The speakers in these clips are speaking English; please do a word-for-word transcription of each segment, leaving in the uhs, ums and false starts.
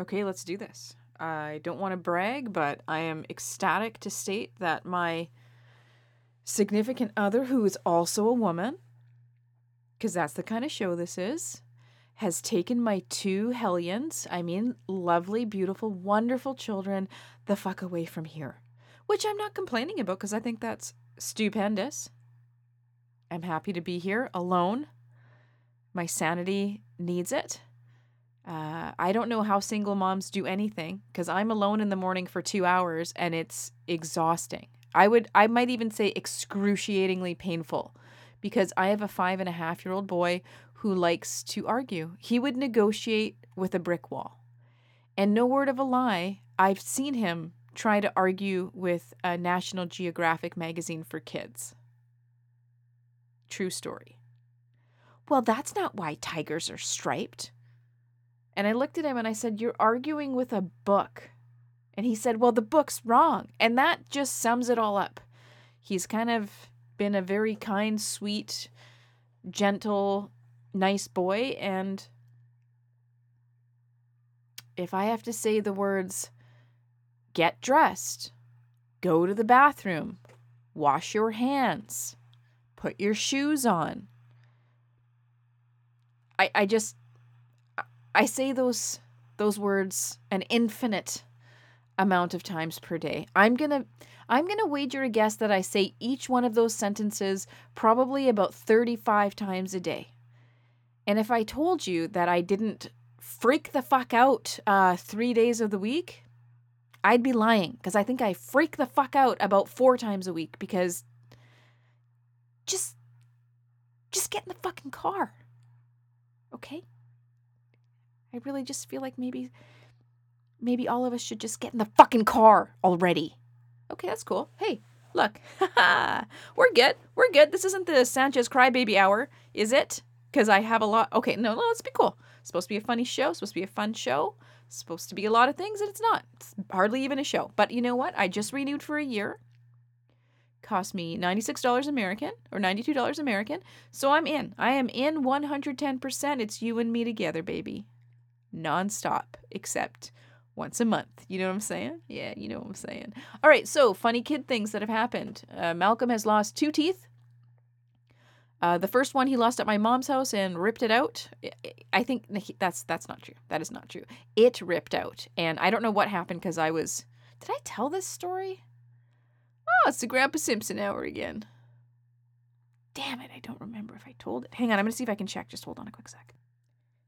Okay, let's do this. I don't want to brag, but I am ecstatic to state that my significant other, who is also a woman, because that's the kind of show this is, has taken my two hellions, I mean lovely, beautiful, wonderful children, the fuck away from here. Which I'm not complaining about, because I think that's stupendous. I'm happy to be here alone. My sanity needs it. Uh, I don't know how single moms do anything, because I'm alone in the morning for two hours and it's exhausting. I would, I might even say excruciatingly painful, because I have a five and a half year old boy who likes to argue. He would negotiate with a brick wall. And no word of a lie, I've seen him try to argue with a National Geographic magazine for kids. True story. Well, that's not why tigers are striped. And I looked at him and I said, you're arguing with a book. And he said, well, the book's wrong. And that just sums it all up. He's kind of been a very kind, sweet, gentle, nice boy. And if I have to say the words, get dressed, go to the bathroom, wash your hands, put your shoes on, I, I just... I say those those words an infinite amount of times per day. I'm gonna I'm gonna wager a guess that I say each one of those sentences probably about thirty-five times a day. And if I told you that I didn't freak the fuck out uh, three days of the week, I'd be lying, because I think I freak the fuck out about four times a week, because just just get in the fucking car, okay? I really just feel like maybe maybe all of us should just get in the fucking car already. Okay, that's cool. Hey, look. We're good. We're good. This isn't the Sanchez crybaby hour, is it? Because I have a lot. Okay, no, no, let's be cool. It's supposed to be a funny show. It's supposed to be a fun show. It's supposed to be a lot of things, and it's not. It's hardly even a show. But you know what? I just renewed for a year. Cost me ninety-six dollars American or ninety-two dollars American. So I'm in. I am in one hundred ten percent. It's you and me together, baby. Non-stop, except once a month. You know what I'm saying? Yeah, you know what I'm saying. All right, so funny kid things that have happened. Uh, Malcolm has lost two teeth. Uh, the first one he lost at my mom's house and ripped it out. I think that's that's not true. That is not true. It ripped out. And I don't know what happened, because I was... Did I tell this story? Oh, it's the Grandpa Simpson hour again. Damn it, I don't remember if I told it. Hang on, I'm going to see if I can check. Just hold on a quick sec.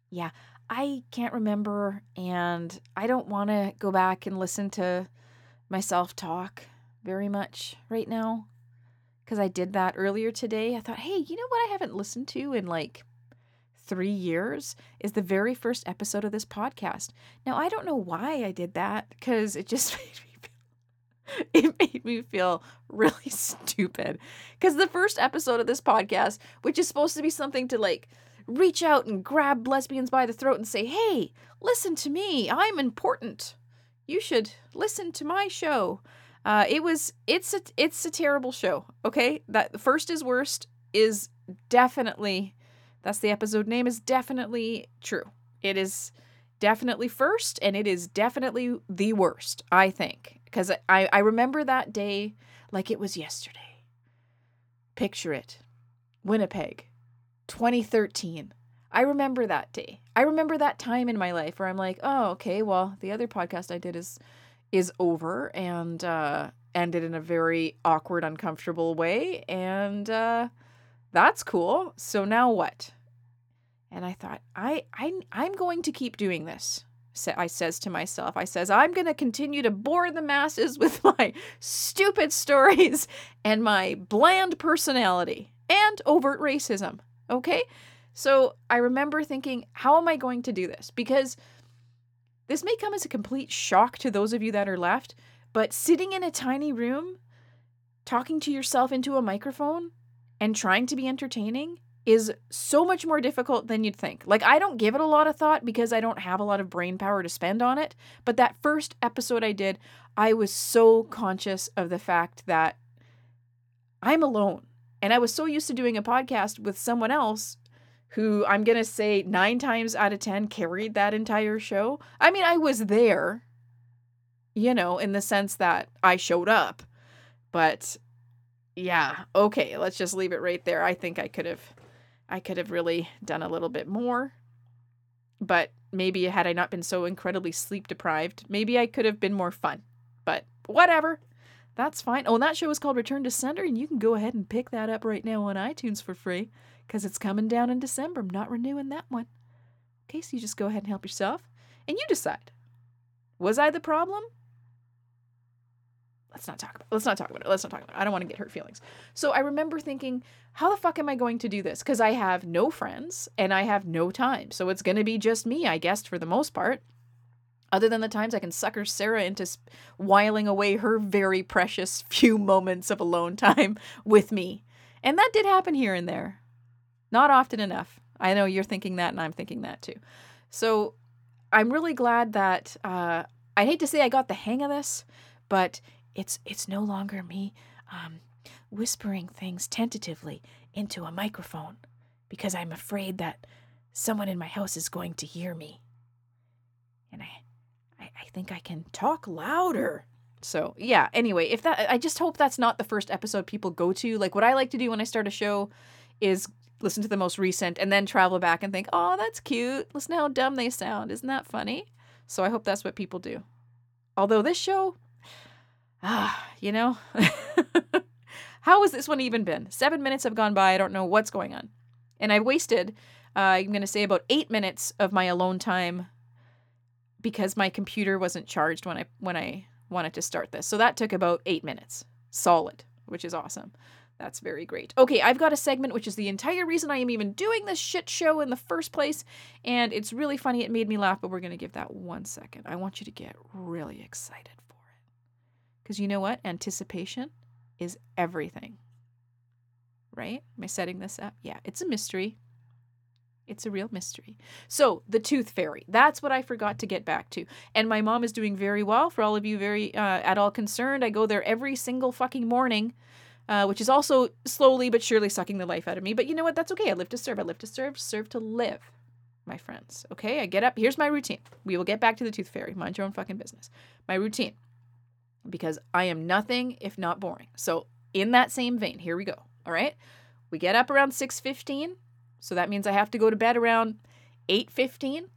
Yeah, I can't remember, and I don't want to go back and listen to myself talk very much right now, because I did that earlier today. I thought, hey, you know what I haven't listened to in like three years is the very first episode of this podcast. Now, I don't know why I did that, because it just made me feel, it made me feel really stupid, because the first episode of this podcast, which is supposed to be something to like reach out and grab lesbians by the throat and say, hey, listen to me. I'm important. You should listen to my show. Uh, it was, it's a, it's a terrible show. Okay. That the first is worst is definitely, that's the episode name, is definitely true. It is definitely first, and it is definitely the worst, I think. Cause I, I remember that day like it was yesterday. Picture it. Winnipeg. twenty thirteen. I remember that day. I remember that time in my life where I'm like, oh, okay, well, the other podcast I did is is over and uh, ended in a very awkward, uncomfortable way. And uh, that's cool. So now what? And I thought, I, I, I'm going to keep doing this. So I says to myself, I says, I'm going to continue to bore the masses with my stupid stories and my bland personality and overt racism. Okay, so I remember thinking, how am I going to do this? Because this may come as a complete shock to those of you that are left, but sitting in a tiny room, talking to yourself into a microphone and trying to be entertaining is so much more difficult than you'd think. Like, I don't give it a lot of thought because I don't have a lot of brain power to spend on it. But that first episode I did, I was so conscious of the fact that I'm alone. And I was so used to doing a podcast with someone else who I'm going to say nine times out of ten carried that entire show. I mean, I was there, you know, in the sense that I showed up. But yeah, okay, let's just leave it right there. I think I could have, I could have really done a little bit more. But maybe had I not been so incredibly sleep deprived, maybe I could have been more fun. But whatever. That's fine. Oh, and that show is called Return to Sender, and you can go ahead and pick that up right now on iTunes for free, because it's coming down in December. I'm not renewing that one. Okay, so you just go ahead and help yourself, and you decide. Was I the problem? Let's not talk about it. Let's not talk about it. Let's not talk about it. I don't want to get hurt feelings. So I remember thinking, how the fuck am I going to do this? Because I have no friends, and I have no time. So it's going to be just me, I guess, for the most part. Other than the times I can sucker Sarah into sp- whiling away her very precious few moments of alone time with me. And that did happen here and there. Not often enough. I know you're thinking that, and I'm thinking that too. So I'm really glad that, uh, I hate to say I got the hang of this, but it's it's no longer me um, whispering things tentatively into a microphone because I'm afraid that someone in my house is going to hear me. And I... I think I can talk louder. So yeah, anyway, if that, I just hope that's not the first episode people go to. Like what I like to do when I start a show is listen to the most recent and then travel back and think, oh, that's cute. Listen to how dumb they sound. Isn't that funny? So I hope that's what people do. Although this show, ah, you know, how has this one even been? Seven minutes have gone by. I don't know what's going on. And I wasted, uh, I'm going to say about eight minutes of my alone time because my computer wasn't charged when I when I wanted to start this. So that took about eight minutes solid, which is awesome. That's very great. Okay, I've got a segment, which is the entire reason I am even doing this shit show in the first place. And it's really funny. It made me laugh, but we're going to give that one second. I want you to get really excited for it. Because you know what? Anticipation is everything. Right? Am I setting this up? Yeah, it's a mystery. It's a real mystery. So the tooth fairy, that's what I forgot to get back to. And my mom is doing very well, for all of you very uh, at all concerned. I go there every single fucking morning, uh, which is also slowly but surely sucking the life out of me. But you know what? That's okay. I live to serve. I live to serve, serve to live, my friends. Okay. I get up. Here's my routine. We will get back to the tooth fairy. Mind your own fucking business. My routine, because I am nothing if not boring. So in that same vein, here we go. All right. We get up around six fifteen. So that means I have to go to bed around eight fifteen.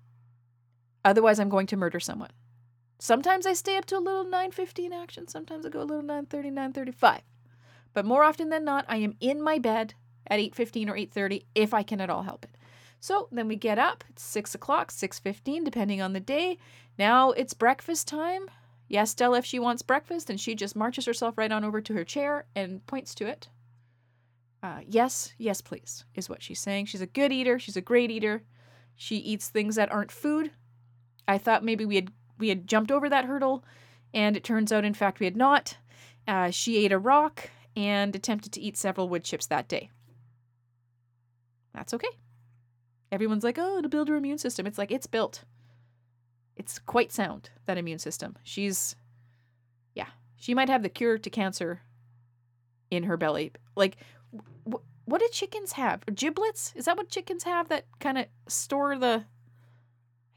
Otherwise, I'm going to murder someone. Sometimes I stay up to a little nine fifteen action. Sometimes I go a little nine thirty, nine thirty-five. But more often than not, I am in my bed at eight fifteen or eight thirty if I can at all help it. So then we get up. It's six o'clock, six fifteen, depending on the day. Now it's breakfast time. Yes, Della, if she wants breakfast, and she just marches herself right on over to her chair and points to it. Uh, yes, yes, please, is what she's saying. She's a good eater. She's a great eater. She eats things that aren't food. I thought maybe we had we had jumped over that hurdle, and it turns out, in fact, we had not. Uh, she ate a rock and attempted to eat several wood chips that day. That's okay. Everyone's like, oh, it'll build her immune system. It's like, it's built. It's quite sound, that immune system. She's, yeah, she might have the cure to cancer in her belly. Like, what do chickens have? Or giblets? Is that what chickens have that kind of store the...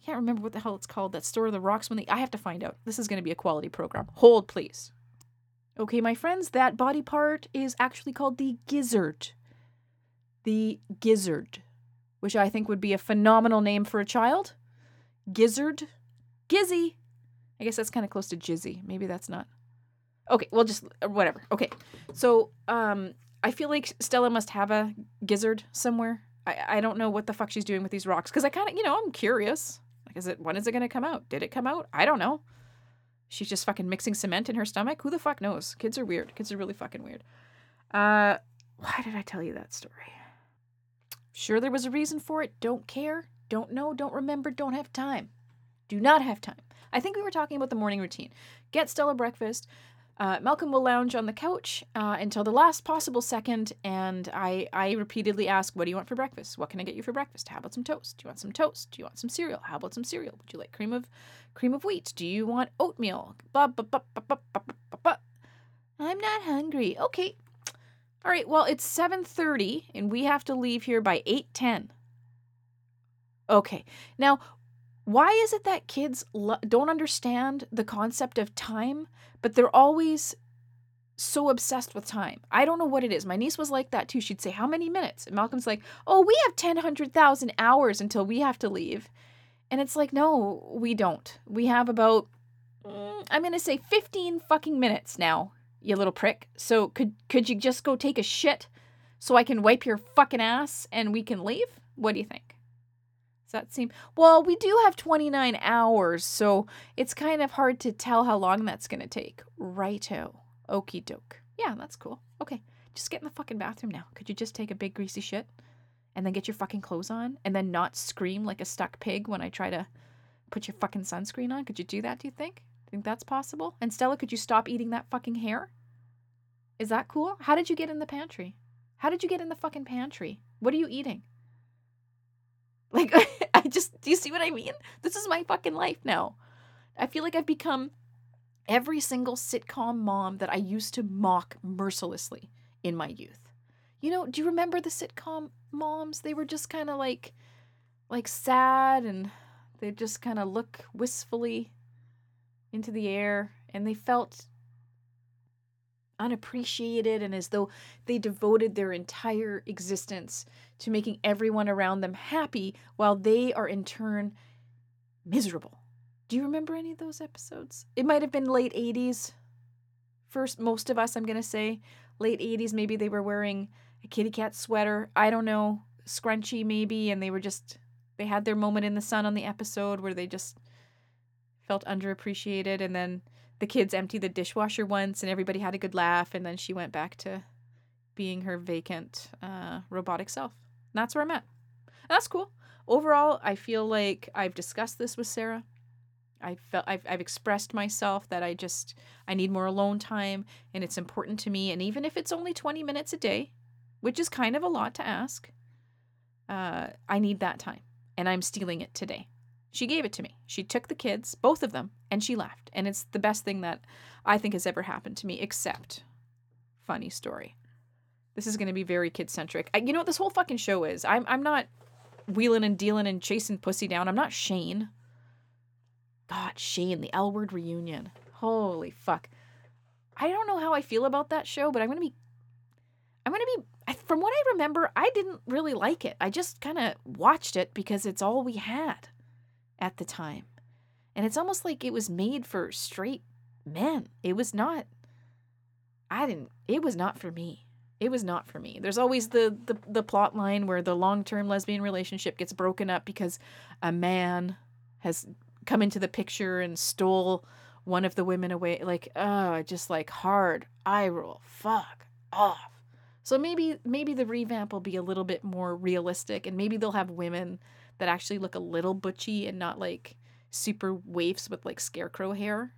I can't remember what the hell it's called. That store the rocks when they... I have to find out. This is going to be a quality program. Hold, please. Okay, my friends, that body part is actually called the gizzard. The gizzard. Which I think would be a phenomenal name for a child. Gizzard. Gizzy. I guess that's kind of close to jizzy. Maybe that's not... Okay, well, just... Whatever. Okay. So, um... I feel like Stella must have a gizzard somewhere. I, I don't know what the fuck she's doing with these rocks. Because I kind of, you know, I'm curious. Like, is it, when is it going to come out? Did it come out? I don't know. She's just fucking mixing cement in her stomach? Who the fuck knows? Kids are weird. Kids are really fucking weird. Uh, why did I tell you that story? Sure there was a reason for it. Don't care. Don't know. Don't remember. Don't have time. Do not have time. I think we were talking about the morning routine. Get Stella breakfast. Uh, Malcolm will lounge on the couch uh, until the last possible second, and I, I repeatedly ask, what do you want for breakfast? What can I get you for breakfast? How about some toast? Do you want some toast? Do you want some cereal? How about some cereal? Would you like cream of cream of wheat? Do you want oatmeal? Blah, blah, blah, blah, blah, blah, blah, blah. I'm not hungry. Okay. All right, well, it's seven thirty, and we have to leave here by eight ten. Okay. Now, why is it that kids lo- don't understand the concept of time, but they're always so obsessed with time? I don't know what it is. My niece was like that too. She'd say, how many minutes? And Malcolm's like, oh, we have ten, one hundred thousand hours until we have to leave. And it's like, no, we don't. We have about, mm, I'm going to say fifteen fucking minutes now, you little prick. So could could you just go take a shit so I can wipe your fucking ass and we can leave? What do you think? Does that seem... Well, we do have twenty-nine hours, so it's kind of hard to tell how long that's going to take. Righto. Okie doke. Yeah, that's cool. Okay, just get in the fucking bathroom now. Could you just take a big greasy shit and then get your fucking clothes on and then not scream like a stuck pig when I try to put your fucking sunscreen on? Could you do that, do you think? Think that's possible? And Stella, could you stop eating that fucking hair? Is that cool? How did you get in the pantry? How did you get in the fucking pantry? What are you eating? Like, I just, do you see what I mean? This is my fucking life now. I feel like I've become... every single sitcom mom that I used to mock mercilessly in my youth. You know, do you remember the sitcom moms? They were just kind of like, like sad, and they just kind of look wistfully into the air, and they felt unappreciated and as though they devoted their entire existence to making everyone around them happy while they are in turn miserable. Do you remember any of those episodes? It might have been late eighties. First, most of us, I'm going to say. Late eighties, maybe they were wearing a kitty cat sweater. I don't know. Scrunchy, maybe. And they were just, they had their moment in the sun on the episode where they just felt underappreciated. And then the kids emptied the dishwasher once and everybody had a good laugh. And then she went back to being her vacant, uh, robotic self. And that's where I'm at. And that's cool. Overall, I feel like I've discussed this with Sarah. I felt I've, I've expressed myself that I just, I need more alone time and it's important to me. And even if it's only twenty minutes a day, which is kind of a lot to ask, uh, I need that time and I'm stealing it today. She gave it to me. She took the kids, both of them, and she left. And it's the best thing that I think has ever happened to me, except funny story. This is going to be very kid centric. You know what this whole fucking show is? I'm, I'm not wheeling and dealing and chasing pussy down. I'm not Shane. God, Shane, the L Word reunion. Holy fuck. I don't know how I feel about that show, but I'm going to be, I'm going to be, from what I remember, I didn't really like it. I just kind of watched it because it's all we had at the time. And it's almost like it was made for straight men. It was not, I didn't, it was not for me. It was not for me. There's always the, the, the plot line where the long-term lesbian relationship gets broken up because a man has come into the picture and stole one of the women away. Like, oh, just like hard eye roll. Fuck off. So maybe, maybe the revamp will be a little bit more realistic, and maybe they'll have women that actually look a little butchy and not like super waifs with like scarecrow hair.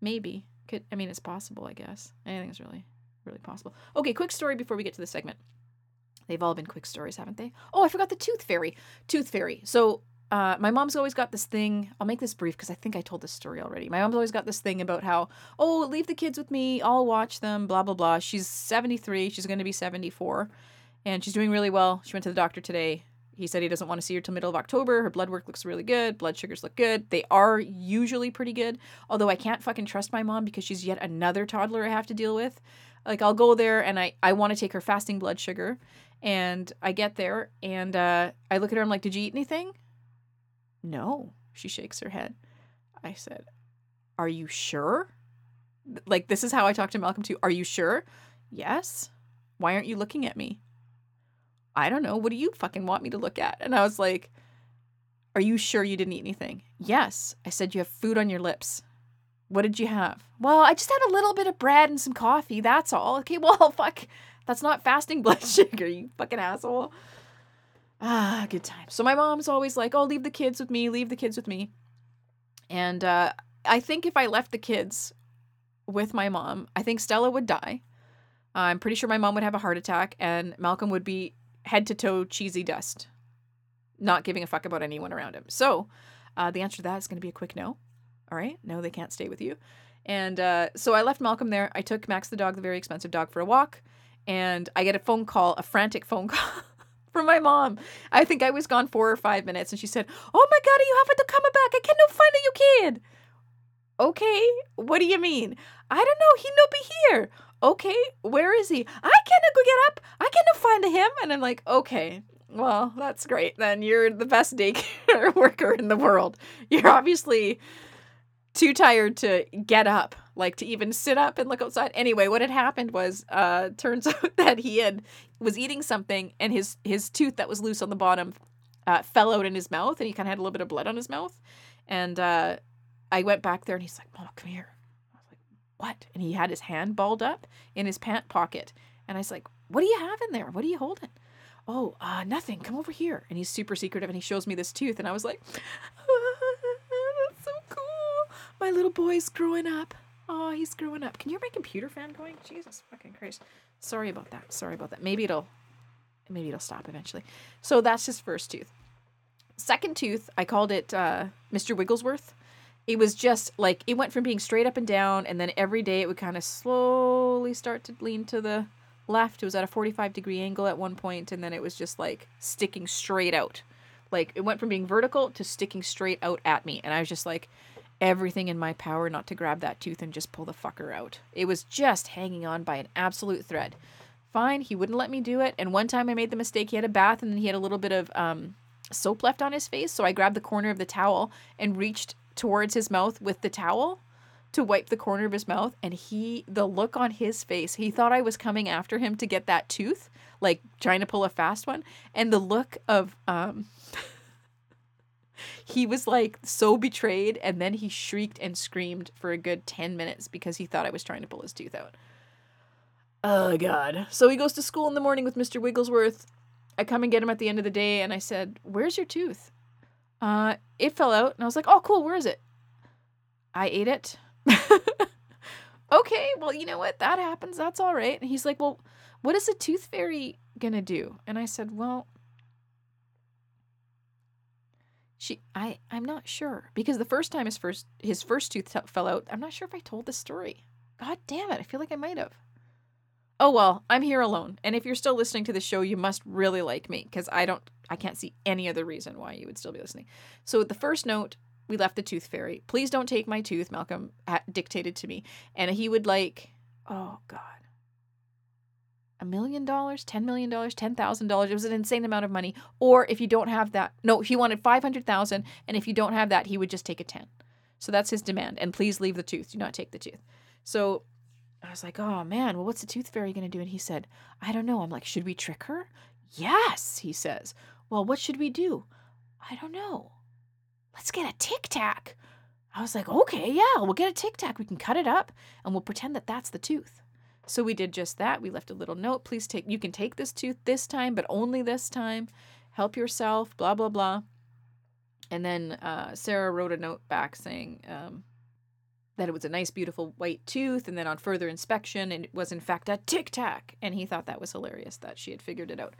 Maybe. Could, I mean, it's possible, I guess. Anything's really, really possible. Okay. Quick story before we get to the segment. They've all been quick stories, haven't they? Oh, I forgot the tooth fairy, tooth fairy. So, Uh, my mom's always got this thing. I'll make this brief because I think I told this story already. My mom's always got this thing about how, oh, leave the kids with me. I'll watch them, blah, blah, blah. She's seventy-three. She's going to be seventy-four. And she's doing really well. She went to the doctor today. He said he doesn't want to see her till middle of October. Her blood work looks really good. Blood sugars look good. They are usually pretty good. Although I can't fucking trust my mom because she's yet another toddler I have to deal with. Like, I'll go there and I, I want to take her fasting blood sugar. And I get there and uh, I look at her. I'm like, did you eat anything? No, she shakes her head. I said, are you sure? Like, this is how I talk to Malcolm too. Are you sure? Yes. Why aren't you looking at me? I don't know. What do you fucking want me to look at? And I was like, are you sure you didn't eat anything? Yes. I said, you have food on your lips. What did you have? Well, I just had a little bit of bread and some coffee. That's all. Okay, well, fuck. That's not fasting blood sugar, you fucking asshole. Ah, good time. So my mom's always like, oh, leave the kids with me, leave the kids with me. And uh, I think if I left the kids with my mom, I think Stella would die. Uh, I'm pretty sure my mom would have a heart attack and Malcolm would be head to toe cheesy dust, not giving a fuck about anyone around him. So uh, the answer to that is going to be a quick no. All right. No, they can't stay with you. And uh, so I left Malcolm there. I took Max the dog, the very expensive dog, for a walk. And I get a phone call, a frantic phone call. from my mom. I think I was gone four or five minutes, and she said, "Oh my God, you have to come back. I cannot find you, kid." Okay, what do you mean? I don't know. He no be here. Okay, where is he? I cannot go get up. I cannot find him. And I'm like, okay, well, that's great. Then you're the best daycare worker in the world. You're obviously too tired to get up, like to even sit up and look outside. Anyway, what had happened was, uh, turns out that he had was eating something, and his his tooth that was loose on the bottom uh, fell out in his mouth, and he kind of had a little bit of blood on his mouth. And uh, I went back there, and he's like, "Mama, come here." I was like, "What?" And he had his hand balled up in his pant pocket, and I was like, "What do you have in there? What are you holding?" "Oh, uh, nothing. Come over here." And he's super secretive, and he shows me this tooth, and I was like, "That's so cool. My little boy's growing up. Oh, he's growing up." Can you hear my computer fan going? Jesus fucking Christ. Sorry about that. Sorry about that. Maybe it'll, maybe it'll stop eventually. So that's his first tooth. Second tooth, I called it uh, Mister Wigglesworth. It was just like, it went from being straight up and down, and then every day it would kind of slowly start to lean to the left. It was at a forty-five degree angle at one point, and then it was just like sticking straight out. Like, it went from being vertical to sticking straight out at me. And I was just like, everything in my power not to grab that tooth and just pull the fucker out. It was just hanging on by an absolute thread. Fine, he wouldn't let me do it. And one time I made the mistake, he had a bath, and then he had a little bit of um, soap left on his face. So I grabbed the corner of the towel and reached towards his mouth with the towel to wipe the corner of his mouth. And he, the look on his face, he thought I was coming after him to get that tooth, like trying to pull a fast one. And the look of... um. He was like so betrayed, and then he shrieked and screamed for a good ten minutes because he thought I was trying to pull his tooth out. Oh God. So he goes to school in the morning with Mister Wigglesworth. I come and get him at the end of the day, and I said, "Where's your tooth?" Uh, it fell out. And I was like, "Oh cool, where is it?" "I ate it." Okay, well, you know what? That happens. That's all right. And he's like, "Well, what is the tooth fairy gonna do?" And I said, "Well, She, I, I'm not sure," because the first time his first, his first tooth t- fell out, I'm not sure if I told the story. God damn it. I feel like I might have. Oh, well, I'm here alone. And if you're still listening to the show, you must really like me, because I don't, I can't see any other reason why you would still be listening. So the first note, we left the tooth fairy. "Please don't take my tooth," Malcolm ha- dictated to me. And he would like, oh God, a million dollars, ten million dollars, ten thousand dollars. It was an insane amount of money. Or if you don't have that, no, he wanted five hundred thousand. And if you don't have that, he would just take a ten. So that's his demand. And please leave the tooth. Do not take the tooth. So I was like, "Oh man, well, what's the tooth fairy going to do?" And he said, "I don't know." I'm like, "Should we trick her?" "Yes," he says. "Well, what should we do?" "I don't know. Let's get a Tic Tac." I was like, "Okay, yeah, we'll get a Tic Tac. We can cut it up and we'll pretend that that's the tooth." So we did just that. We left a little note. "Please take, you can take this tooth this time, but only this time. Help yourself, blah, blah, blah." And then uh, Sarah wrote a note back saying um, that it was a nice, beautiful white tooth. And then on further inspection, it was in fact a Tic Tac. And he thought that was hilarious that she had figured it out.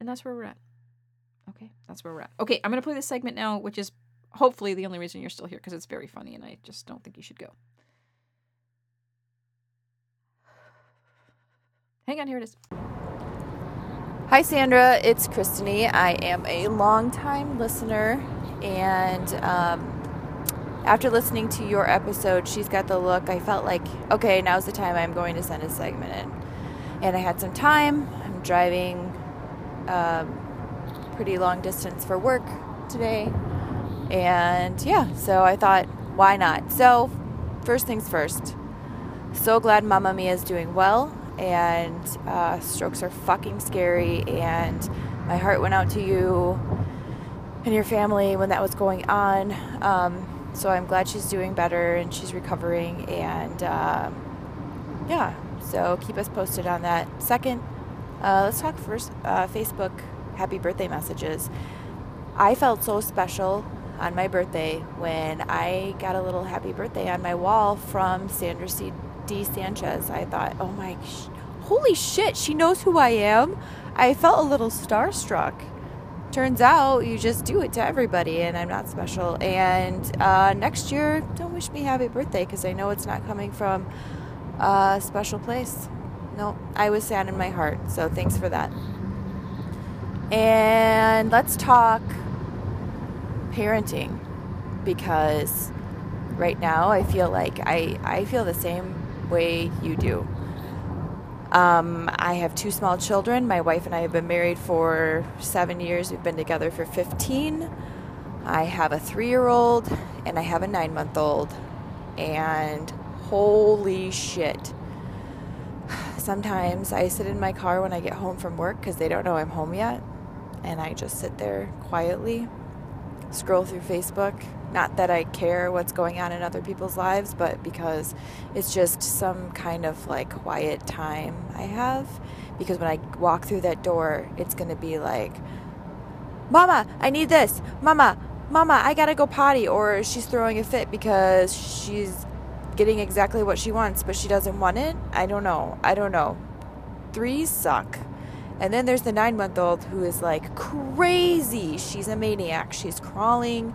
And that's where we're at. Okay, that's where we're at. Okay, I'm going to play this segment now, which is hopefully the only reason you're still here, because it's very funny and I just don't think you should go. Hang on, here it is. Hi, Sandra. It's Christine. I am a longtime listener, and um, after listening to your episode, She's Got the Look, I felt like, okay, now's the time I'm going to send a segment in. And I had some time. I'm driving um, pretty long distance for work today. And yeah, so I thought, why not? So first things first, so glad Mamma Mia is doing well, and uh, strokes are fucking scary, and my heart went out to you and your family when that was going on. Um, so I'm glad she's doing better and she's recovering, and uh, yeah, so keep us posted on that. Second, uh, let's talk first uh, Facebook happy birthday messages. I felt so special on my birthday when I got a little happy birthday on my wall from Sandra C. D. Sanchez. I thought, oh my, sh- holy shit, she knows who I am. I felt a little starstruck. Turns out you just do it to everybody, and I'm not special. And uh, next year, don't wish me happy birthday, because I know it's not coming from a special place. no, I was sad in my heart, so thanks for that. And let's talk parenting, because right now I feel like I, I feel the same way you do. Um, I have two small children. My wife and I have been married for seven years. We've been together for fifteen. I have a three-year-old and I have a nine-month-old. And holy shit. Sometimes I sit in my car when I get home from work because they don't know I'm home yet. And I just sit there quietly, scroll through Facebook. Not that I care what's going on in other people's lives, but because it's just some kind of like quiet time I have. Because when I walk through that door, it's going to be like, Mama, I need this. Mama, Mama, I got to go potty. Or she's throwing a fit because she's getting exactly what she wants, but she doesn't want it. I don't know. I don't know. Threes suck. And then there's the nine-month-old who is like crazy. She's a maniac. She's crawling.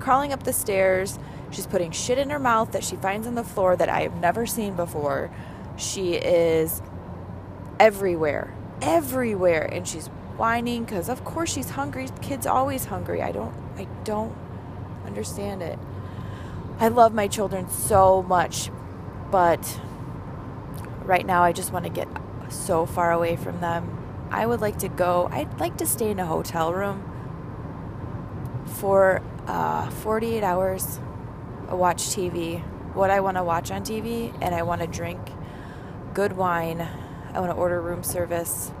crawling up the stairs. She's putting shit in her mouth that she finds on the floor that I have never seen before. She is everywhere, everywhere. And she's whining because of course she's hungry. Kids always hungry. I don't, I don't understand it. I love my children so much, but right now I just want to get so far away from them. I would like to go, I'd like to stay in a hotel room for Uh, forty-eight hours, watch T V, what I want to watch on T V, and I want to drink good wine. I want to order room service.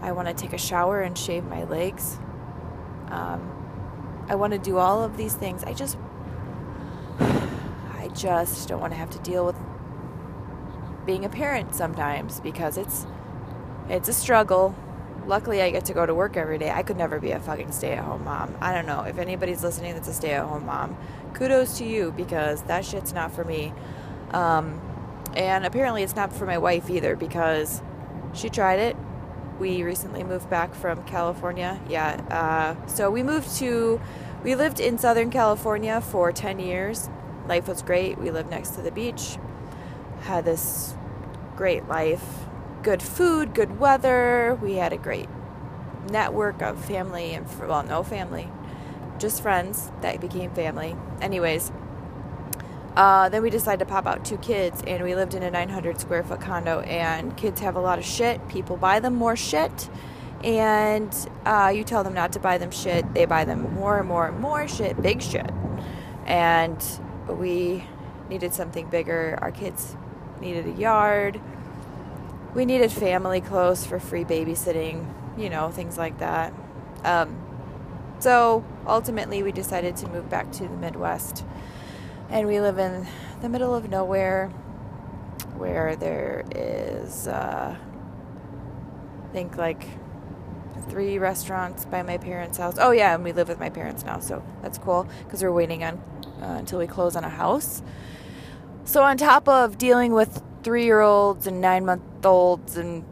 I want to take a shower and shave my legs. Um, I want to do all of these things. I just, I just don't want to have to deal with being a parent sometimes because it's, it's a struggle. Luckily, I get to go to work every day. I could never be a fucking stay-at-home mom. I don't know. If anybody's listening that's a stay-at-home mom, kudos to you because that shit's not for me. Um, and apparently it's not for my wife either because she tried it. We recently moved back from California. Yeah. Uh, so we moved to... We lived in Southern California for ten years. Life was great. We lived next to the beach. Had this great life. Good food, good weather. We had a great network of family and, well, no family, just friends that became family. Anyways, uh, then we decided to pop out two kids, and we lived in a nine hundred square foot condo, and kids have a lot of shit. People buy them more shit, and uh, you tell them not to buy them shit. They buy them more and more and more shit, big shit. And we needed something bigger. Our kids needed a yard. We needed family clothes for free babysitting, you know, things like that. Um, so ultimately we decided to move back to the Midwest, and we live in the middle of nowhere where there is, uh, I think like three restaurants by my parents' house. Oh yeah. And we live with my parents now. So that's cool. Cause we're waiting on, uh, until we close on a house. So on top of dealing with three-year-olds and nine-month-olds and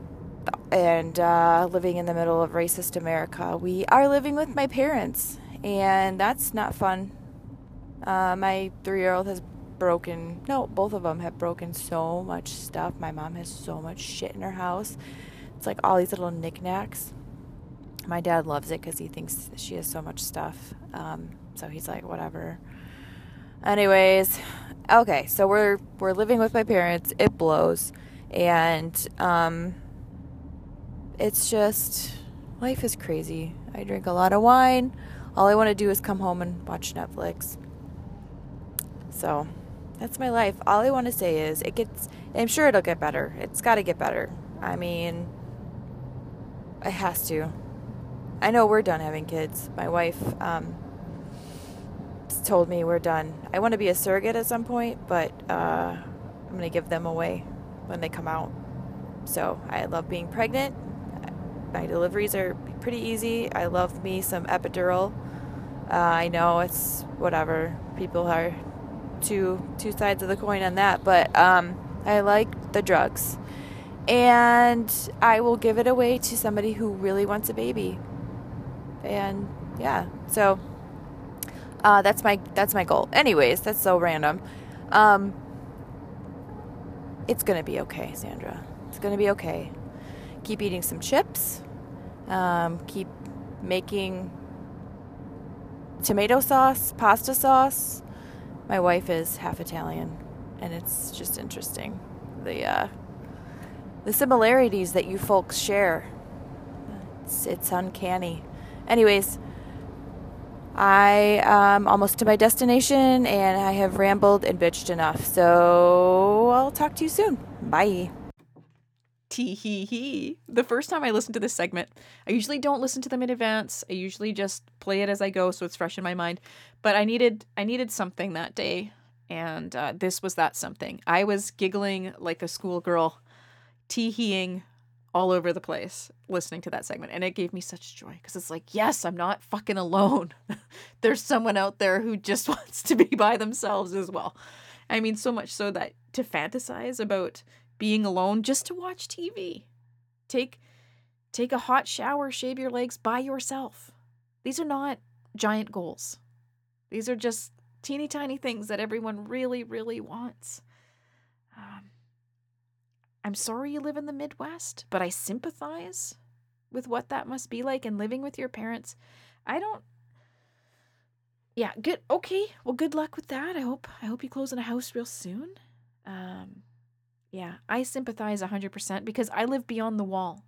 and uh, living in the middle of racist America, we are living with my parents, and that's not fun. Uh, my three-year-old has broken, no, both of them have broken so much stuff. My mom has so much shit in her house. It's like all these little knickknacks. My dad loves it because he thinks she has so much stuff. Um, so he's like, whatever. Anyways... Okay, so we're we're living with my parents. It blows, and um, it's just life is crazy. I drink a lot of wine. All I want to do is come home and watch Netflix. So that's my life. All I want to say is it gets. I'm sure it'll get better. It's got to get better. I mean, it has to. I know we're done having kids. My wife. Um, told me we're done. I want to be a surrogate at some point, but uh, I'm going to give them away when they come out. So I love being pregnant. My deliveries are pretty easy. I love me some epidural. Uh, I know it's whatever. People are two two sides of the coin on that, but um, I like the drugs. And I will give it away to somebody who really wants a baby. And yeah, so... Uh, that's my that's my goal. Anyways, that's so random. Um, It's going to be okay, Sandra. It's going to be okay. Keep eating some chips. Um, keep making tomato sauce, pasta sauce. My wife is half Italian, and it's just interesting. The uh, the similarities that you folks share. It's, it's uncanny. Anyways, I am almost to my destination, and I have rambled and bitched enough. So I'll talk to you soon. Bye. Tee hee hee. The first time I listened to this segment, I usually don't listen to them in advance. I usually just play it as I go, so it's fresh in my mind. But I needed I needed something that day, and uh, this was that something. I was giggling like a schoolgirl, tee heeing all over the place listening to that segment, and it gave me such joy because it's like, yes, I'm not fucking alone. There's someone out there who just wants to be by themselves as well. I mean, so much so that to fantasize about being alone just to watch T V. Take take a hot shower, shave your legs by yourself. These are not giant goals. These are just teeny tiny things that everyone really, really wants. Um, I'm sorry you live in the Midwest, but I sympathize with what that must be like and living with your parents. I don't... Yeah, good. Okay, well, good luck with that. I hope I hope you close in a house real soon. Um... Yeah, I sympathize one hundred percent because I live beyond the wall.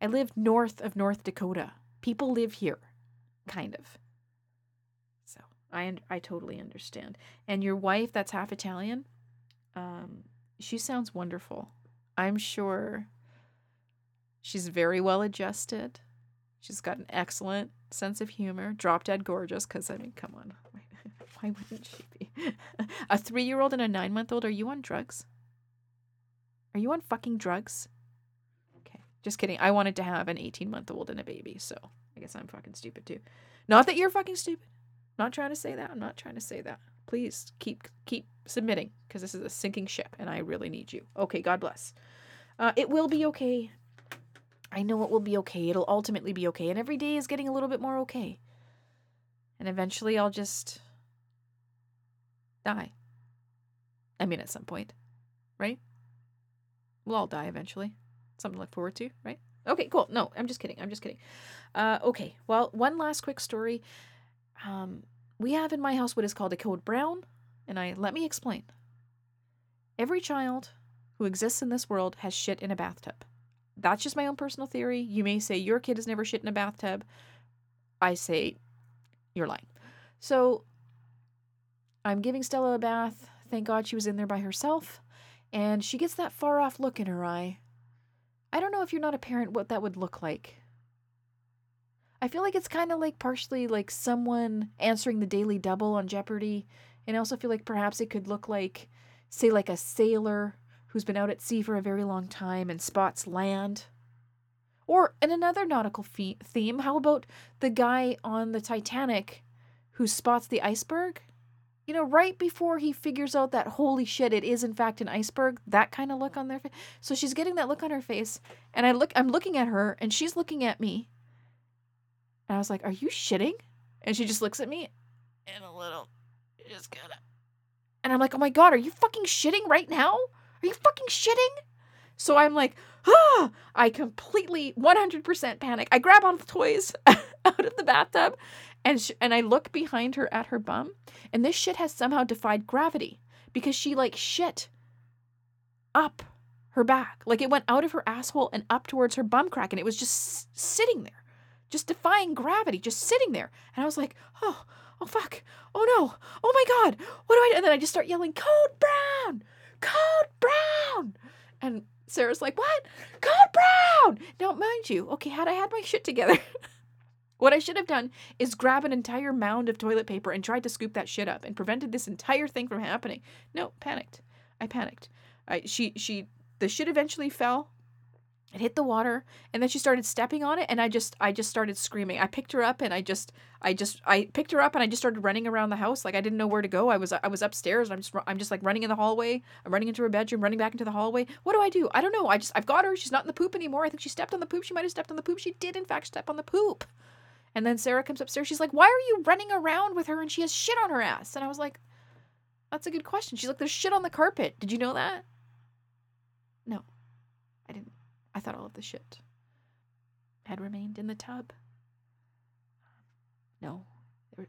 I live north of North Dakota. People live here, kind of. So I, I totally understand. And your wife that's half Italian, um, she sounds wonderful. I'm sure she's very well adjusted. She's got an excellent sense of humor. Drop dead gorgeous because, I mean, come on. Why wouldn't she be? A three-year-old and a nine-month-old, are you on drugs? Are you on fucking drugs? Okay. Just kidding. I wanted to have an eighteen-month-old and a baby, so I guess I'm fucking stupid too. Not that you're fucking stupid. I'm not trying to say that. I'm not trying to say that. Please keep keep submitting because this is a sinking ship and I really need you. Okay, God bless. Uh, it will be okay. I know it will be okay. It'll ultimately be okay. And every day is getting a little bit more okay. And eventually I'll just die. I mean, at some point, right? We'll all die eventually. Something to look forward to, right? Okay, cool. No, I'm just kidding. I'm just kidding. Uh, okay, well, one last quick story. Um, we have in my house what is called a code brown, and I let me explain. Every child who exists in this world has shit in a bathtub. That's just my own personal theory. You may say your kid has never shit in a bathtub. I say you're lying. So I'm giving Stella a bath. Thank God she was in there by herself. And she gets that far-off look in her eye. I don't know if you're not a parent what that would look like. I feel like it's kind of like partially like someone answering the Daily Double on Jeopardy. And I also feel like perhaps it could look like, say, like a sailor who's been out at sea for a very long time and spots land. Or in another nautical fe- theme, how about the guy on the Titanic who spots the iceberg? You know, right before he figures out that, holy shit, it is in fact an iceberg, that kind of look on their face. So she's getting that look on her face, and I look, I'm looking at her, and she's looking at me. And I was like, are you shitting? And she just looks at me, and a little, just gotta. And I'm like, oh my God, are you fucking shitting right now? Are you fucking shitting? So I'm like, ah! I completely, one hundred percent panic. I grab all the toys out of the bathtub, and she, and I look behind her at her bum, and this shit has somehow defied gravity because she like shit up her back. Like it went out of her asshole and up towards her bum crack, and it was just s- sitting there, just defying gravity, just sitting there. And I was like, oh, oh fuck, oh no, oh my God, what do I do? And then I just start yelling, Code Brown, Code Brown. And Sarah's like, what? Code Brown. Now, mind you, okay, had I had my shit together... What I should have done is grab an entire mound of toilet paper and tried to scoop that shit up and prevented this entire thing from happening. No, panicked. I panicked. I, she, she, the shit eventually fell. It hit the water, and then she started stepping on it, and I just, I just started screaming. I picked her up, and I just, I just, I picked her up, and I just started running around the house like I didn't know where to go. I was, I was upstairs, and I'm just, I'm just like running in the hallway. I'm running into her bedroom, running back into the hallway. What do I do? I don't know. I just, I've got her. She's not in the poop anymore. I think she stepped on the poop. She might have stepped on the poop. She did, in fact, step on the poop. And then Sarah comes upstairs. She's like, why are you running around with her? And she has shit on her ass. And I was like, that's a good question. She's like, there's shit on the carpet. Did you know that? No, I didn't. I thought all of the shit had remained in the tub. No, there,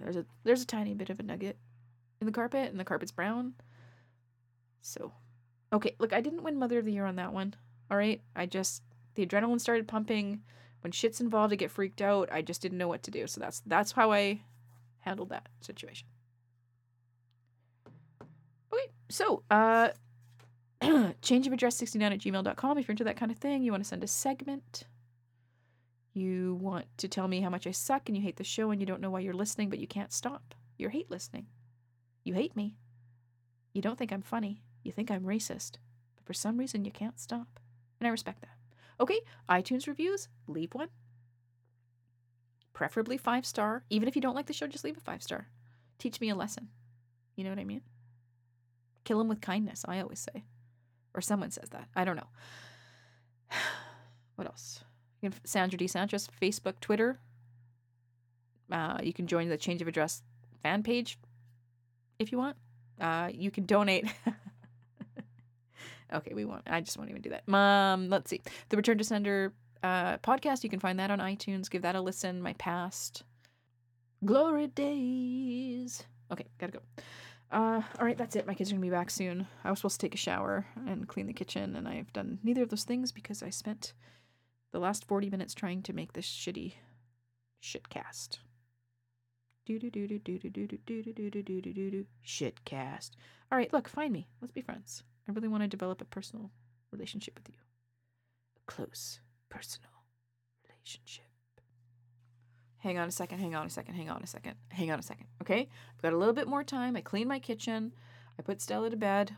there's a there's a tiny bit of a nugget in the carpet, and the carpet's brown. So, okay, look, I didn't win Mother of the Year on that one. All right, I just the adrenaline started pumping. When shit's involved, I get freaked out. I just didn't know what to do. So that's that's how I handled that situation. Okay, so uh, change of address sixty-nine at gmail dot com if you're into that kind of thing. You want to send a segment. You want to tell me how much I suck and you hate the show and you don't know why you're listening, but you can't stop. You hate listening. You hate me. You don't think I'm funny. You think I'm racist. But for some reason, you can't stop. And I respect that. Okay, iTunes reviews, leave one. Preferably five star. Even if you don't like the show, just leave a five star. Teach me a lesson. You know what I mean? Kill them with kindness, I always say. Or someone says that. I don't know. What else? You can Sandra D. Sanchez, Facebook, Twitter. Uh, you can join the Change of Address fan page if you want. Uh, you can donate. Okay, we won't. I just won't even do that. Um, let's see. The Return to Sender uh, podcast, you can find that on iTunes. Give that a listen. My past glory days. Okay, gotta go. Uh, all right, that's it. My kids are going to be back soon. I was supposed to take a shower and clean the kitchen, and I've done neither of those things because I spent the last forty minutes trying to make this shitty shitcast. Do-do-do-do-do-do-do-do-do-do-do-do-do-do-do-do-do. Shitcast. All right, look, find me. Let's be friends. I really want to develop a personal relationship with you. A close, personal relationship. Hang on a second, hang on a second, hang on a second, hang on a second, okay? I've got a little bit more time. I cleaned my kitchen. I put Stella to bed.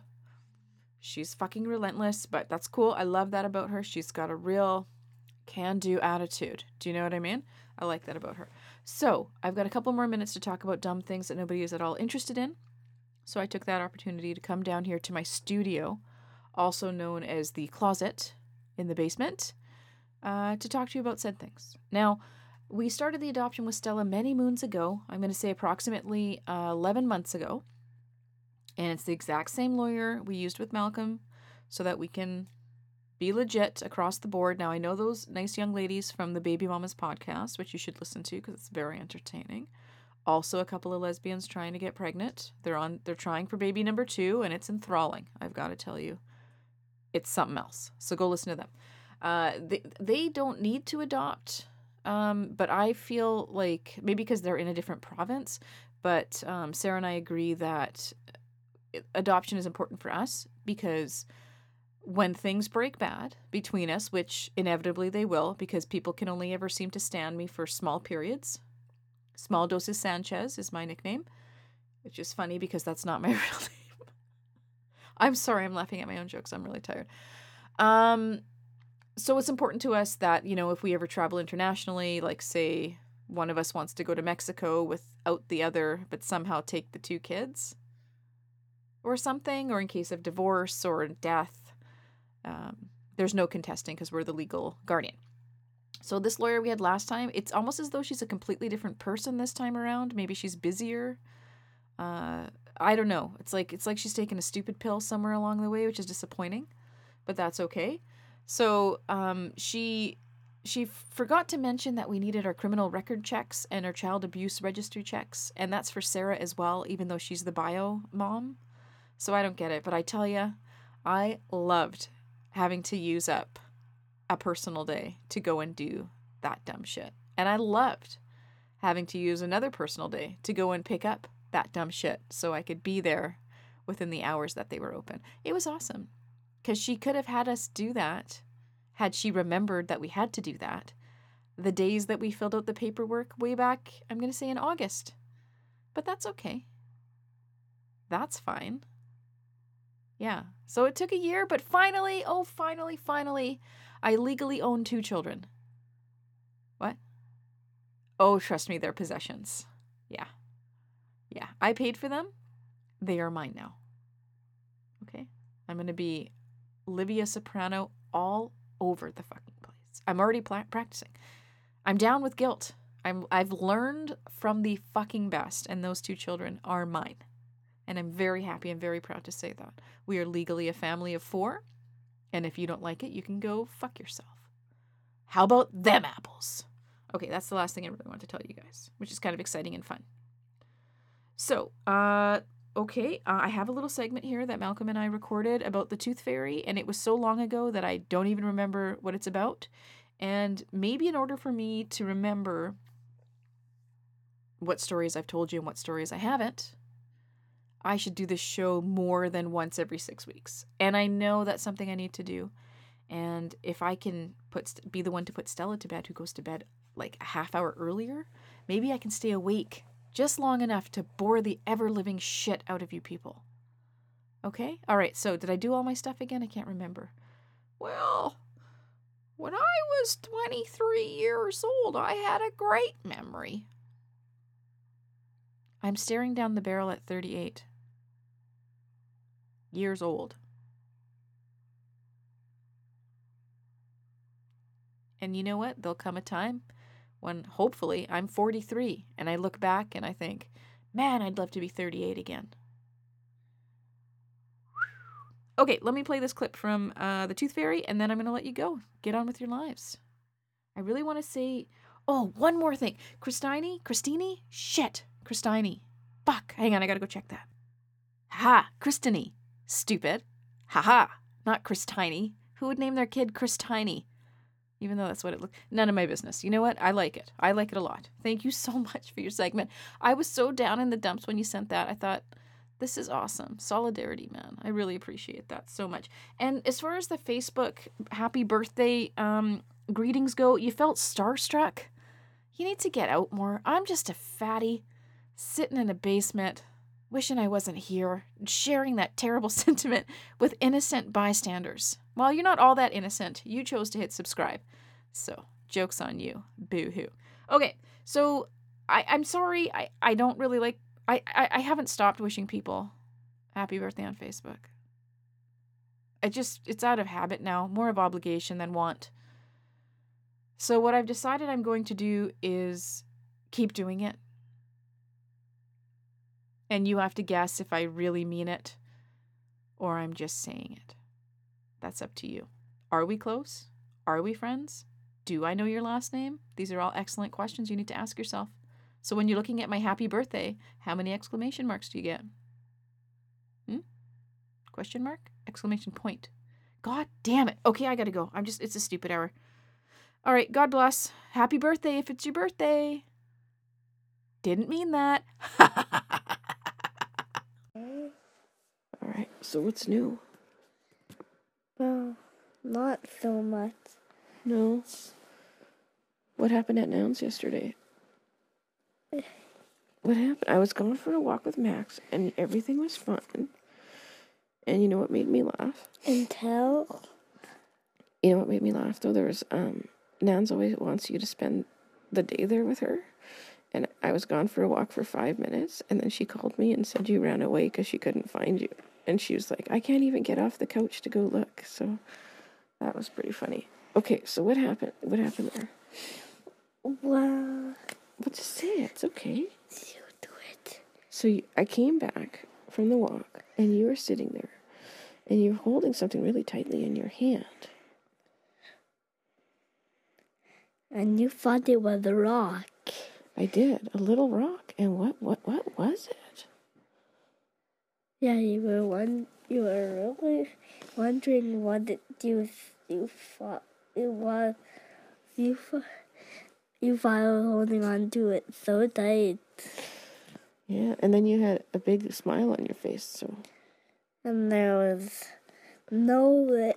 She's fucking relentless, but that's cool. I love that about her. She's got a real can-do attitude. Do you know what I mean? I like that about her. So I've got a couple more minutes to talk about dumb things that nobody is at all interested in. So I took that opportunity to come down here to my studio, also known as the closet in the basement, uh, to talk to you about said things. Now, we started the adoption with Stella many moons ago. I'm going to say approximately uh, eleven months ago. And it's the exact same lawyer we used with Malcolm so that we can be legit across the board. Now, I know those nice young ladies from the Baby Mamas podcast, which you should listen to because it's very entertaining. Also, a couple of lesbians trying to get pregnant. They're on. They're trying for baby number two, and it's enthralling. I've got to tell you, it's something else. So go listen to them. Uh, they they don't need to adopt, um, but I feel like maybe because they're in a different province. But um, Sarah and I agree that adoption is important for us because when things break bad between us, which inevitably they will, because people can only ever seem to stand me for small periods. Small Doses Sanchez is my nickname, which is funny because that's not my real name. I'm sorry, I'm laughing at my own jokes. I'm really tired. Um, so it's important to us that, you know, if we ever travel internationally, like say one of us wants to go to Mexico without the other, but somehow take the two kids or something, or in case of divorce or death, um, there's no contesting because we're the legal guardian. So this lawyer we had last time, it's almost as though she's a completely different person this time around. Maybe she's busier. Uh, I don't know. It's like it's like she's taken a stupid pill somewhere along the way, which is disappointing, but that's okay. So um, she she forgot to mention that we needed our criminal record checks and our child abuse registry checks, and that's for Sarah as well, even though she's the bio mom. So I don't get it, but I tell ya, I loved having to use up a personal day to go and do that dumb shit. And I loved having to use another personal day to go and pick up that dumb shit so I could be there within the hours that they were open. It was awesome because she could have had us do that had she remembered that we had to do that. The days that we filled out the paperwork way back, I'm going to say in August. But that's okay. That's fine. Yeah. So it took a year, but finally, oh, finally, finally, I legally own two children. What? Oh, trust me, they're possessions. Yeah. Yeah. I paid for them. They are mine now. Okay? I'm going to be Livia Soprano all over the fucking place. I'm already pla- practicing. I'm down with guilt. I'm, I've learned from the fucking best, and those two children are mine. And I'm very happy and very proud to say that. We are legally a family of four. And if you don't like it, you can go fuck yourself. How about them apples? Okay, that's the last thing I really want to tell you guys, which is kind of exciting and fun. So, uh, okay, uh, I have a little segment here that Malcolm and I recorded about the Tooth Fairy, and it was so long ago that I don't even remember what it's about. And maybe in order for me to remember what stories I've told you and what stories I haven't, I should do this show more than once every six weeks. And I know that's something I need to do. And if I can put be the one to put Stella to bed, who goes to bed like a half hour earlier, maybe I can stay awake just long enough to bore the ever-living shit out of you people. Okay? All right, so did I do all my stuff again? I can't remember. Well, when I was twenty-three years old, I had a great memory. I'm staring down the barrel at thirty-eight years old. And you know what? There'll come a time when hopefully I'm forty-three and I look back and I think, man, I'd love to be thirty-eight again. Okay, let me play this clip from uh, The Tooth Fairy, and then I'm going to let you go. Get on with your lives. I really want to say, oh, one more thing. Christine? Christine? Shit. Christine. Fuck. Hang on, I got to go check that. Ha-ha. Christine. Stupid. Ha-ha. Not Christine. Who would name their kid Christine? Even though that's what it looks, none of my business. You know what? I like it. I like it a lot. Thank you so much for your segment. I was so down in the dumps when you sent that. I thought, this is awesome. Solidarity, man. I really appreciate that so much. And as far as the Facebook happy birthday um, greetings go, you felt starstruck. You need to get out more. I'm just a fatty sitting in a basement, wishing I wasn't here, sharing that terrible sentiment with innocent bystanders. Well, you're not all that innocent. You chose to hit subscribe. So, joke's on you. Boo-hoo. Okay, so I, I'm sorry. I, I don't really like... I, I, I haven't stopped wishing people happy birthday on Facebook. I just... It's out of habit now. More of obligation than want. So what I've decided I'm going to do is keep doing it. And you have to guess if I really mean it or I'm just saying it. That's up to you. Are we close? Are we friends? Do I know your last name? These are all excellent questions you need to ask yourself. So when you're looking at my happy birthday, how many exclamation marks do you get? Hmm? Question mark? Exclamation point. God damn it. Okay, I gotta go. I'm just, it's a stupid hour. All right, God bless. Happy birthday if it's your birthday. Didn't mean that. All right, so what's new? Well, not so much. No? What happened at Nouns yesterday? What happened? I was going for a walk with Max, and everything was fun. And you know what made me laugh? Until? You know what made me laugh, though? There was, um, Nouns always wants you to spend the day there with her. And I was gone for a walk for five minutes, and then she called me and said you ran away because she couldn't find you. And she was like, I can't even get off the couch to go look. So that was pretty funny. Okay, so what happened? What happened there? Well... Well, just say it. It's okay. You do it. So you, I came back from the walk, and you were sitting there, and you were holding something really tightly in your hand. And you thought it was a rock. I did. A little rock. And what, what, what was it? Yeah, you were one. You were really wondering what it, you you thought it was. You you thought I was holding on to it so tight. Yeah, and then you had a big smile on your face. So. And there was no.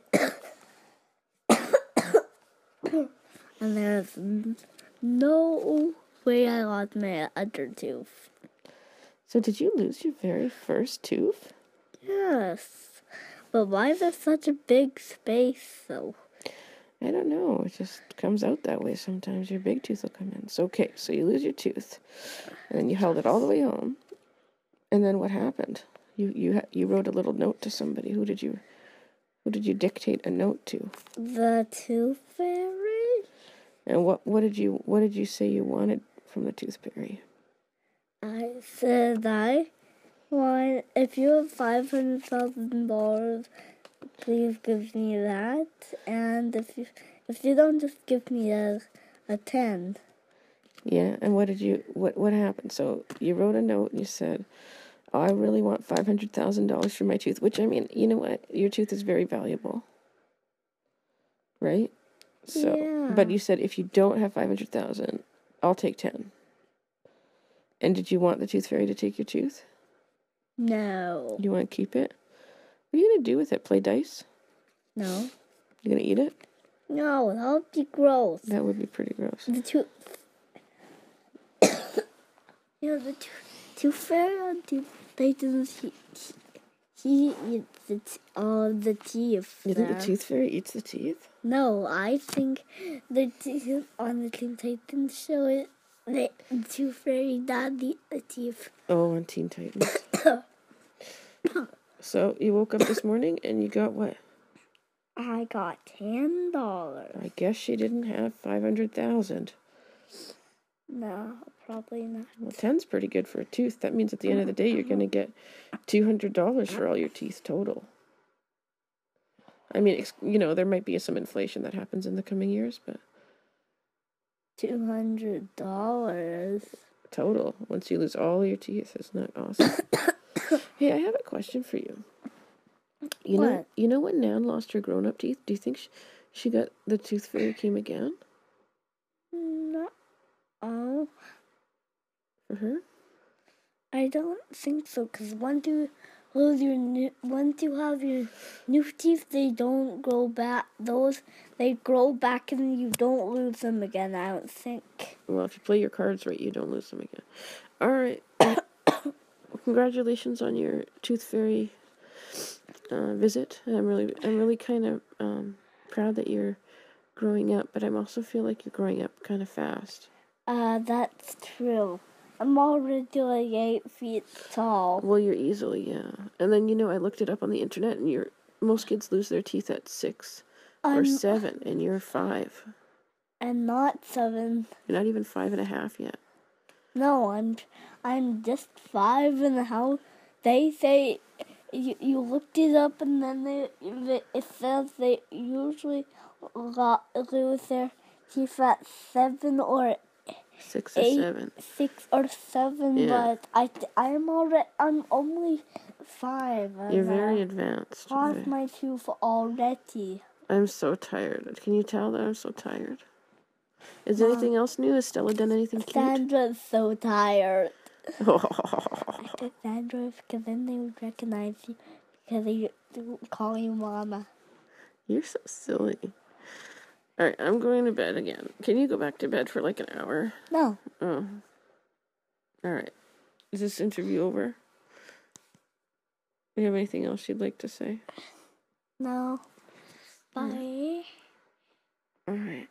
and there was no way I lost my other tooth. So did you lose your very first tooth? Yes. But why is there such a big space, though? I don't know. It just comes out that way sometimes. Your big tooth will come in. So, okay, so you lose your tooth. And then you held it all the way home. And then what happened? You you you wrote a little note to somebody. Who did you who did you dictate a note to? The Tooth Fairy. And what, what did you what did you say you wanted from the Tooth Fairy? I said I want, if you have five hundred thousand dollars please give me that. And if you, if you don't, just give me a, a ten. Yeah, and what did you, what, what happened? So you wrote a note and you said, oh, I really want five hundred thousand dollars for my tooth, which, I mean, you know what? Your tooth is very valuable, right? So, yeah. But you said, if you don't have five hundred thousand dollars, I'll take ten. And did you want the tooth fairy to take your tooth? No. You want to keep it? What are you going to do with it? Play dice? No. You going to eat it? No, that would be gross. That would be pretty gross. The tooth... you know, the tooth... Tooth fairy, they didn't. He, he, he eats the t- all the teeth. You think the tooth fairy eats the teeth? No, I think the teeth on the Teen Titans show it. The tooth fairy does eat the teeth. Oh, on Teen Titans. So you woke up this morning and you got what? I got ten dollars. I guess she didn't have five hundred thousand. No. Probably not. Well, ten's pretty good for a tooth. That means at the end of the day, you're going to get two hundred dollars for all your teeth total. I mean, you know, there might be some inflation that happens in the coming years, but... two hundred dollars? Total. Once you lose all your teeth, isn't that awesome? Hey, I have a question for you. You what? Know, you know when Nan lost her grown-up teeth, do you think she, she got... The tooth fairy came again? No. Oh... For her? I don't think so, because once you lose your new, once you have your new teeth, they don't grow back. Those they grow back, and you don't lose them again. I don't think. Well, if you play your cards right, you don't lose them again. All right. Well, congratulations on your tooth fairy uh, visit. I'm really, I'm really kind of um, proud that you're growing up, but I also feel like you're growing up kind of fast. Uh, that's true. I'm already like eight feet tall. Well, you're easily, yeah. And then, you know, I looked it up on the internet, and you're, most kids lose their teeth at six I'm, or seven, and you're five. I'm not seven. You're not even five and a half yet. No, I'm I'm just five and a half. They say, you, you looked it up, and then they, it says they usually lose their teeth at seven or Six or Eight, seven. Six or seven, yeah. But I th- I'm already I'm only five. You're very I advanced. I lost my tooth already. I'm so tired. Can you tell that I'm so tired? Is there um, anything else new? Has Stella done anything Sandra's cute? Sandra's so tired. I said Sandra because then they would recognize you because they would call you Mama. You're so silly. All right, I'm going to bed again. Can you go back to bed for like an hour? No. Oh. All right. Is this interview over? Do you have anything else you'd like to say? No. Bye. All right.